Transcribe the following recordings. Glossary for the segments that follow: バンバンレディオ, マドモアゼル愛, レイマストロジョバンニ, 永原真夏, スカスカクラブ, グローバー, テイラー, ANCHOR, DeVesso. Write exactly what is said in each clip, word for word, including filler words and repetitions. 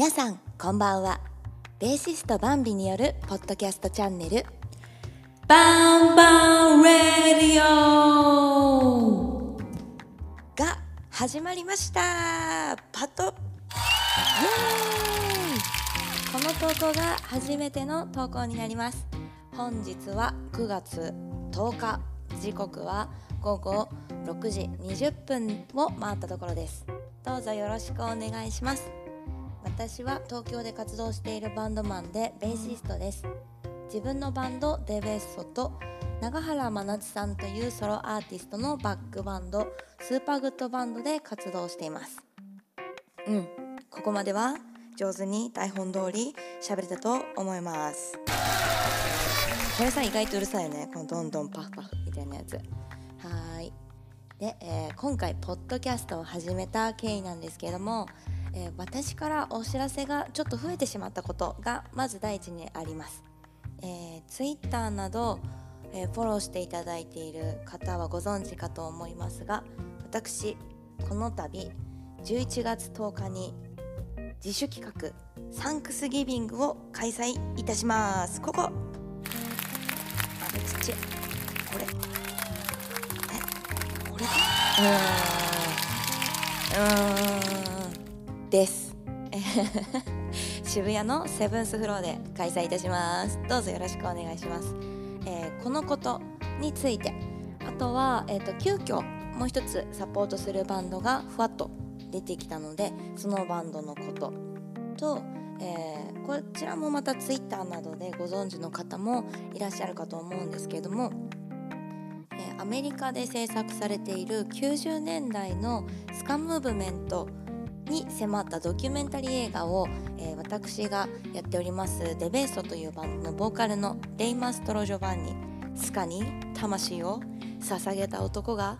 皆さんこんばんは。ベーシストバンビによるポッドキャストチャンネルバンバンレディオが始まりました。パトイエーイ。この投稿が初めての投稿になります。本日はくがつとおか、時刻はごごろくじにじゅっぷんを回ったところです。どうぞよろしくお願いします。私は東京で活動しているバンドマンでベーシストです。自分のバンドDeVessoと永原真夏さんというソロアーティストのバックバンドスーパーグッドバンドで活動しています。うん、ここまでは上手に台本通り喋れたと思います。これさ、意外とうるさいよね、このどんどんパフパフみたいなやつ。はーい。で、えー、今回ポッドキャストを始めた経緯なんですけれども、えー、私からお知らせがちょっと増えてしまったことがまず第一にあります。えー、Twitter など、えー、フォローしていただいている方はご存知かと思いますが、私この度じゅういちがつとおかに自主企画サンクスギビングを開催いたします。ここあれちっちゃい、これえこれうーんうーんです渋谷のセブンスフローで開催いたします。どうぞよろしくお願いします。えー、このことについて、あとは、えー、と急遽もう一つサポートするバンドがふわっと出てきたので、そのバンドのことと、えー、こちらもまたツイッターなどでご存知の方もいらっしゃるかと思うんですけれども、えー、アメリカで制作されているきゅうじゅうねんだいのスカムーブメントに迫ったドキュメンタリー映画を、えー、私がやっておりますDeVessoというバンドのボーカルのレイマストロジョバンニ、スカに魂を捧げた男が、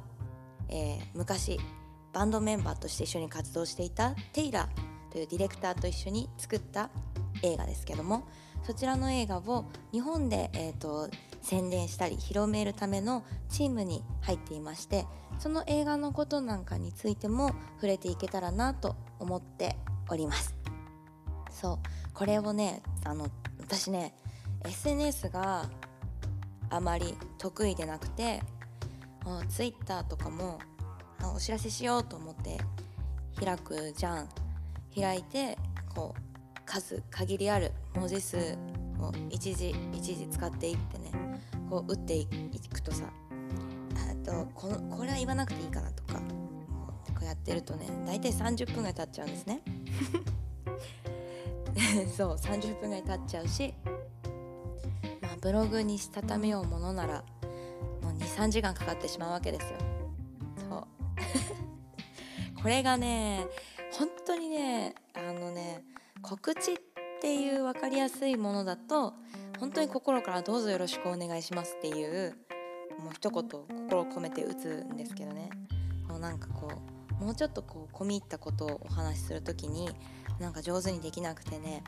えー、昔バンドメンバーとして一緒に活動していたテイラーというディレクターと一緒に作った映画ですけども、そちらの映画を日本で、えーと、宣伝したり広めるためのチームに入っていまして、その映画のことなんかについても触れていけたらなと思っております。そう、これをね、あの私ね エスエヌエス があまり得意でなくて、 Twitter とかもお知らせしようと思って開くじゃん。開いてこう数限りある文字数を一字一字使っていってね、こう打っていくとさ、あと こ, のこれは言わなくていいかなとか、こうやってるとね、だいたいさんじゅっぷんぐらい経っちゃうんですねそう、さんじゅっぷんぐらい経っちゃうし、まあ、ブログにしたためようものならもうにさんじかんかかってしまうわけですよ。そうこれがね、本当にね、あのね、告知っていう分かりやすいものだと、本当に心からどうぞよろしくお願いしますっていうもう一言心を込めて打つんですけどね、もうなんかこうもうちょっとこう込み入ったことをお話しするときになんか上手にできなくてね、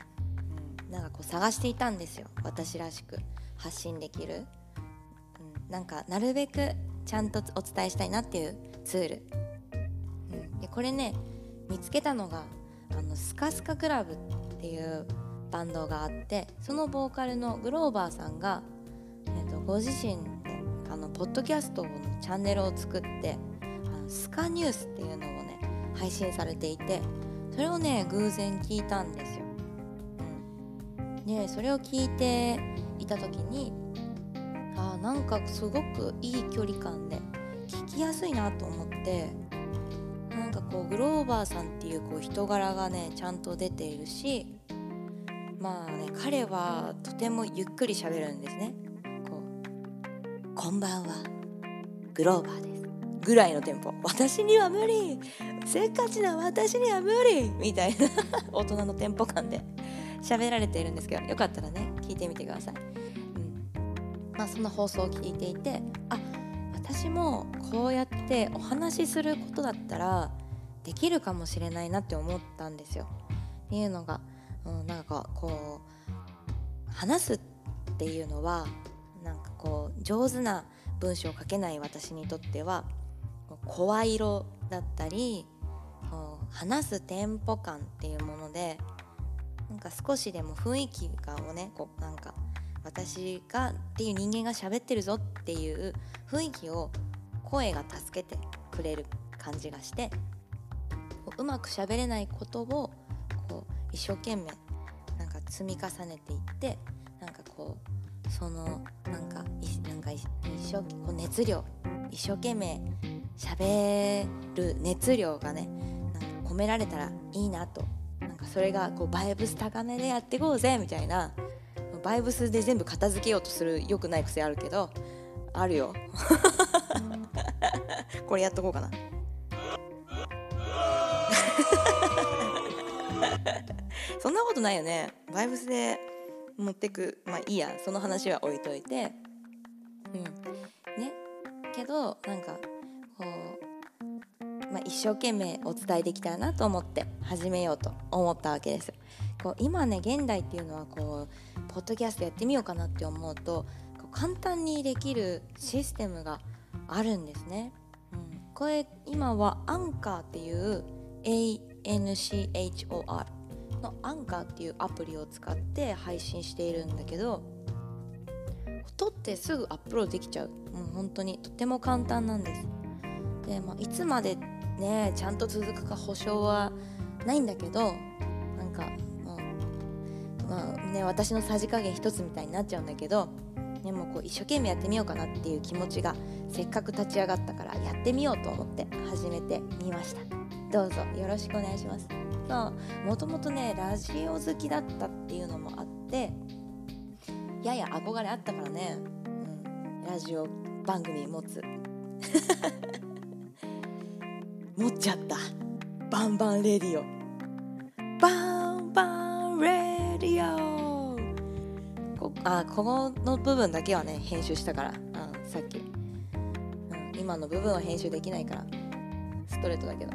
なんかこう探していたんですよ、私らしく発信できる、うん、なんかなるべくちゃんとお伝えしたいなっていうツール、うん、でこれね見つけたのがあのスカスカクラブっていうバンドがあって、そのボーカルのグローバーさんが、えー、とご自身のあのポッドキャストのチャンネルを作って、あのスカニュースっていうのをね配信されていて、それをね偶然聞いたんですよ。でそれを聞いていた時に、あなんかすごくいい距離感で聞きやすいなと思って、なんかこうグローバーさんってい う, こう人柄がねちゃんと出ているし、まあね彼はとてもゆっくり喋るんですね。こうこんばんはグローバーですぐらいのテンポ、私には無理、せっかちな私には無理みたいな大人のテンポ感で喋られているんですけど、よかったらね聞いてみてください。うん、まあその放送を聞いていて、あ私もこうやってお話しすることだったらできるかもしれないなって思ったんですよ。っていうのが、うん、なんかこう話すっていうのはなんかこう上手な文章を書けない私にとっては声色だったり話すテンポ感っていうものでか少しでも雰囲気をね、こうなんか私がっていう人間が喋ってるぞっていう雰囲気を声が助けてくれる感じがして、うまく喋れないことをこう一生懸命なんか積み重ねていって、なんかこうそのなんかなんか一生こう熱量一生懸命喋る熱量がね、なんか込められたらいいなと、なんかそれがこうバイブス高めでやっていこうぜみたいな、バイブスで全部片付けようとする良くない癖あるけどあるよこれやっとこうかなそんなことないよね。バイブスで持ってく、まあいいや、その話は置いといて、うんね、けどなんかこう、まあ、一生懸命お伝えできたらなと思って始めようと思ったわけです。こう今ね、現代っていうのはこうポッドキャストやってみようかなって思うとこう簡単にできるシステムがあるんですね、うん、これ今はアンカーっていう エーエヌシーエイチオーアール のアンカーっていうアプリを使って配信しているんだけど、撮ってすぐアップロードできちゃう。もう本当にとても簡単なんです。で、まあ、いつまでねちゃんと続くか保証はないんだけど、なんかもう、まあね、私のさじ加減一つみたいになっちゃうんだけど、でもこう一生懸命やってみようかなっていう気持ちがせっかく立ち上がったからやってみようと思って始めてみました。どうぞよろしくお願いします。もともとねラジオ好きだったっていうのもあってやや憧れあったからね、うん、ラジオ番組持つ持っちゃった。バンバンレディオバンバンレディオこあここの部分だけはね編集したから、あさっき、うん、今の部分は編集できないからストレートだけど、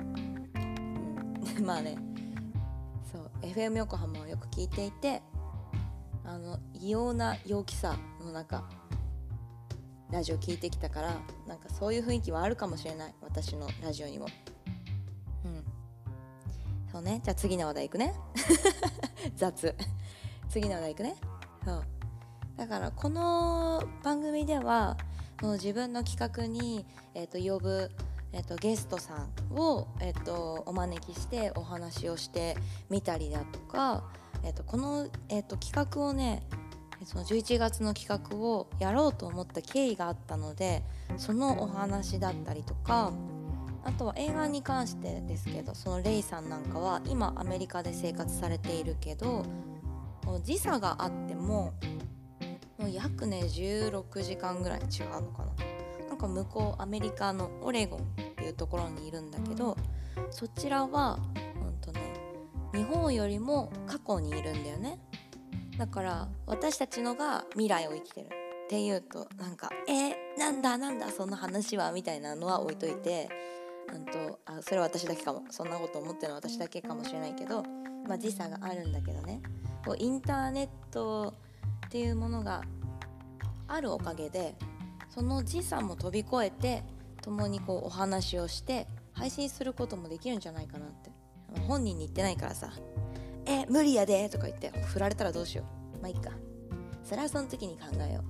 うん、まあねそう エフエム 横浜をよく聞いていて、あの異様な陽気さの中ラジオ聞いてきたから、なんかそういう雰囲気はあるかもしれない、私のラジオにも。うんそうね、じゃあ次の話題いくね雑次の話題いくね。そうだからこの番組では自分の企画に、えー、と呼ぶ、えー、とゲストさんを、えー、とお招きしてお話をしてみたりだとか、えー、とこの、えー、と企画をね、そのじゅういちがつの企画をやろうと思った経緯があったので、そのお話だったりとか、あとは映画に関してですけど、そのレイさんなんかは今アメリカで生活されているけど時差があってももう約ねじゅうろくじかんぐらい違うのかな、なんか向こうアメリカのオレゴンっていうところにいるんだけど、そちらは日本よりも過去にいるんだよね。だから私たちのが未来を生きてるっていうと、なんかえー、なんだなんだそんな話はみたいなのは置いといて、うんとあそれは私だけかも、そんなこと思ってるのは私だけかもしれないけど、まあ、時差があるんだけどね、こうインターネットっていうものがあるおかげで、その時差も飛び越えて共にこうお話をして配信することもできるんじゃないかなって。本人に言ってないからさ、え無理やでとか言って振られたらどうしよう、まあいいか、それはその時に考えよ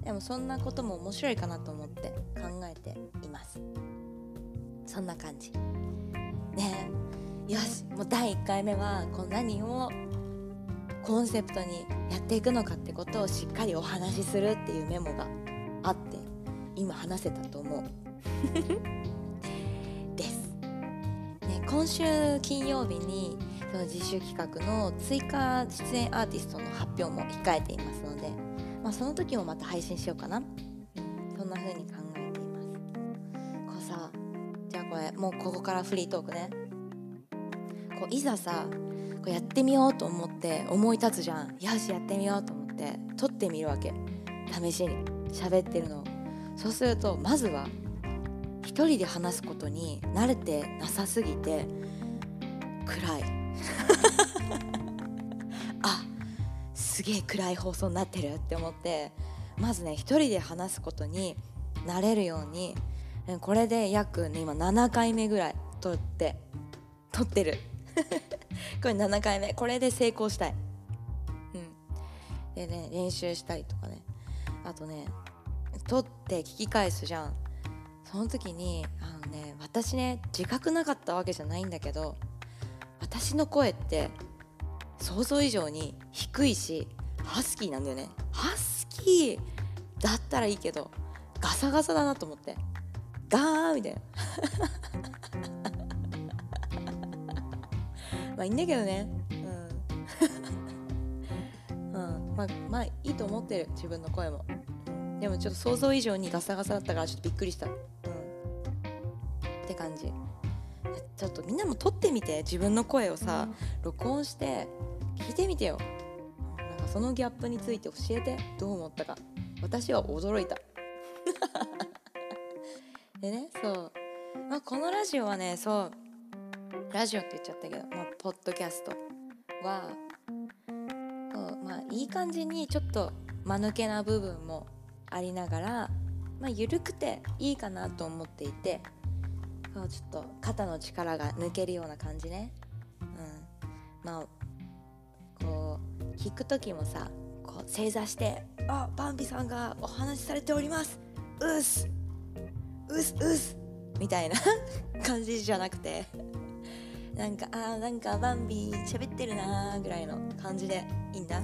う。でもそんなことも面白いかなと思って考えています。そんな感じねえ、よしもうだいいっかいめはこう何をコンセプトにやっていくのかってことをしっかりお話しするっていうメモがあって今話せたと思う今週金曜日にその実習企画の追加出演アーティストの発表も控えていますので、まあ、その時もまた配信しようかな、そんな風に考えています。こうさ、じゃあこれもうここからフリートークね。こういざさこうやってみようと思って思い立つじゃん。よしやってみようと思って撮ってみるわけ、試しに喋ってるの。そうするとまずは一人で話すことに慣れてなさすぎて暗いあ、すげえ暗い放送になってるって思って、まずね一人で話すことに慣れるように、これで約、ね、今ななかいめぐらい撮って撮ってるこれななかいめ、これで成功したいでね、練習したりとかね、あとね撮って聞き返すじゃん。その時にあのね、私ね自覚なかったわけじゃないんだけど、私の声って想像以上に低いしハスキーなんだよね。ハスキーだったらいいけどガサガサだなと思って、ガーみたいなまあいいんだけどね、うんうん、まあ、まあいいと思ってる自分の声も。でもちょっと想像以上にガサガサだったからちょっとびっくりした、うん、って感じ。ちょっとみんなも撮ってみて、自分の声をさ、うん、録音して聞いてみてよ。なんかそのギャップについて教えて、どう思ったか。私は驚いたでね、そう、まあ、このラジオはね、そうラジオって言っちゃったけど、まあ、ポッドキャストはそう、まあ、いい感じにちょっと間抜けな部分もありながら、まあ、緩くていいかなと思っていて、そうちょっと肩の力が抜けるような感じね、うん、まあこう聞く時もさ、こう正座して、あ、バンビさんがお話しされております、うっすうっすうっすみたいな感じじゃなくてなんか、あ、なんかバンビ喋ってるなぐらいの感じでいいんだ。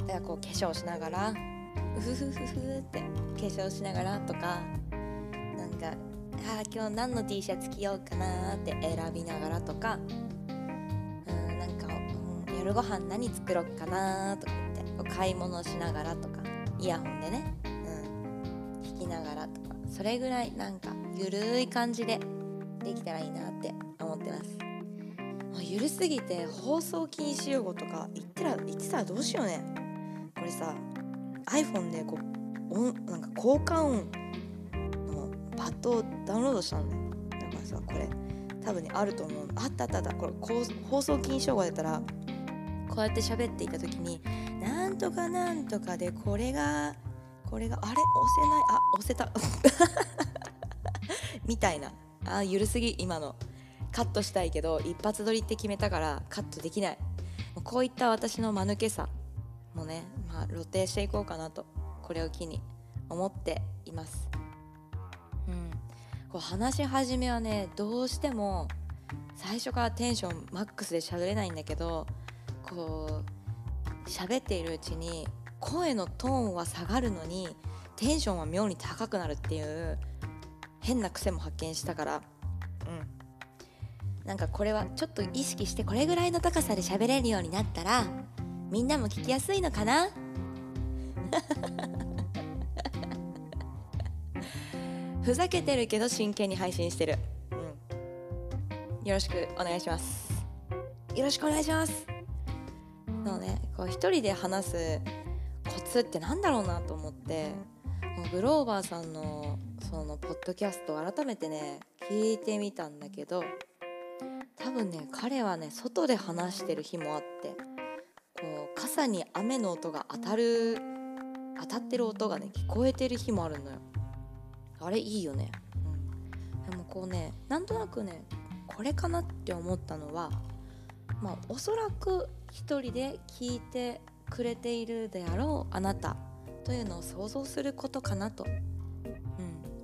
だからこう化粧しながら、うふふふふって化粧しながらとか、なんか、あ、今日何の T シャツ着ようかなって選びながらとか、うん、なんか、うん、夜ご飯何作ろうかなとか言って、買い物しながらとか、イヤホンでね、うん、聞きながらとか、それぐらいなんかゆるい感じでできたらいいなって思ってます。ゆるすぎて放送禁止用語とか言ってたら、言ってたらどうしようね。これさiPhone でこう音なんか効果音のパッドをダウンロードしたんだよ。だからさ、これ多分ねあると思う。あったあったあった。これ放送禁止用語だったら、こうやって喋っていた時に、なんとかなんとかでこれがこれがあれ押せない、あ、押せたみたいな。あ、ゆるすぎ。今のカットしたいけど一発撮りって決めたからカットできない。こういった私の間抜けさもね、まあ、露呈していこうかなと、これを機に思っています、うん、こう話し始めはね、どうしても最初からテンションマックスで喋れないんだけど、こう喋っているうちに声のトーンは下がるのにテンションは妙に高くなるっていう変な癖も発見したから、うん、なんかこれはちょっと意識して、これぐらいの高さで喋れるようになったらみんなも聞きやすいのかなふざけてるけど真剣に配信してる、うん、よろしくお願いします。よろしくお願いします。そうね、こう一人で話すコツってなんだろうなと思って、グローバーさんのそのポッドキャストを改めてね聞いてみたんだけど、多分ね彼はね外で話してる日もあって、傘に雨の音が当たる当たってる音がね聞こえてる日もあるのよ。あれいいよね、うん、でもこうね、なんとなくねこれかなって思ったのは、まあおそらく一人で聞いてくれているであろうあなたというのを想像することかなと、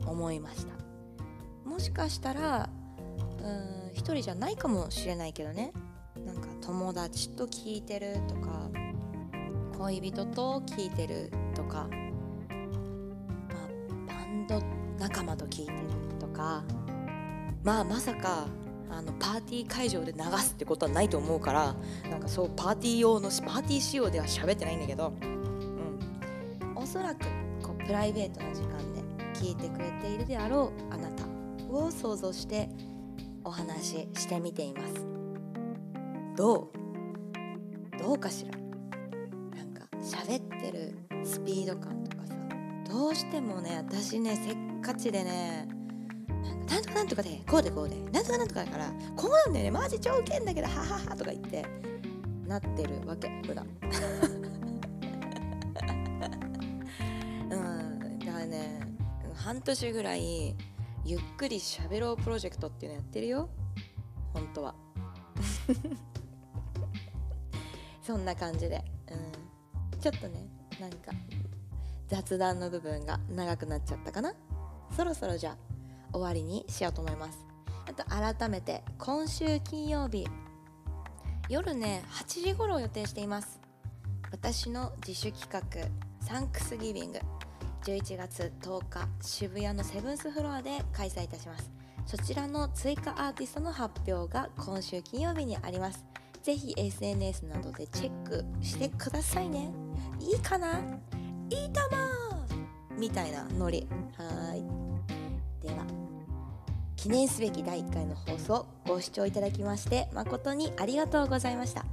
うん、思いました。もしかしたらうーん一人じゃないかもしれないけどね、なんか友達と聞いてるとか恋人と聴いてるとか、まあ、バンド仲間と聴いてるとか、まあまさかあのパーティー会場で流すってことはないと思うから、なんかそうパーティー用のパーティー仕様では喋ってないんだけど、うん、おそらくこうプライベートな時間で聴いてくれているであろうあなたを想像してお話ししてみています。どう？どうかしら。喋ってるスピード感とかさ、どうしてもね私ねせっかちでね、なんとかなんとかでこうでこうでなんとかなんとかだからこうなんだよね、マジ超ウケんだけどはははとか言ってなってるわけ普段うん、だからね半年ぐらいゆっくり喋ろうプロジェクトっていうのやってるよ本当はそんな感じで、うんちょっとね、なんか雑談の部分が長くなっちゃったかな。そろそろじゃあ終わりにしようと思います。あと改めて今週金曜日夜ねはちじ頃を予定しています。私の自主企画サンクスギビングじゅういちがつとおか渋谷のセブンスフロアで開催いたします。そちらの追加アーティストの発表が今週金曜日にあります。ぜひ エスエヌエス などでチェックしてくださいね。いいかな？いいともみたいなノリ。はーい。では記念すべきだいいっかいの放送ご視聴いただきまして誠にありがとうございました。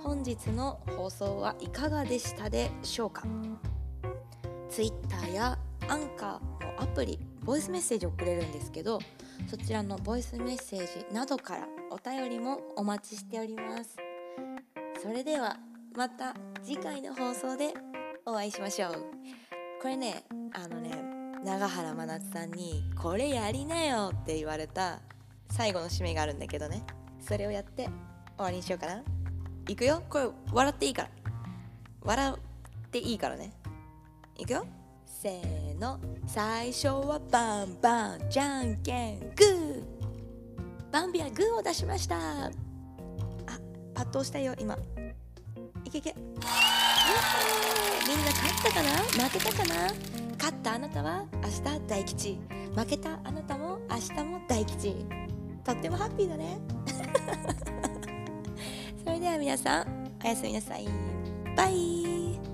本日の放送はいかがでしたでしょうか？Twitter やアンカーのアプリボイスメッセージをくれるんですけど、そちらのボイスメッセージなどからお便りもお待ちしております。それではまた次回の放送でお会いしましょう。これね、あのね長原真夏さんにこれやりなよって言われた最後の締めがあるんだけどね、それをやって終わりにしようかな。いくよ、これ笑っていいから、笑っていいからね。いくよ、せーの。最初はバンバンじゃんけんグー、バンビはグーを出しました。あ、パッと押したよ今。いけいけ、みんな勝ったかな、負けたかな。勝ったあなたは明日大吉、負けたあなたも明日も大吉、とってもハッピーだねそれでは皆さんおやすみなさい。バイ。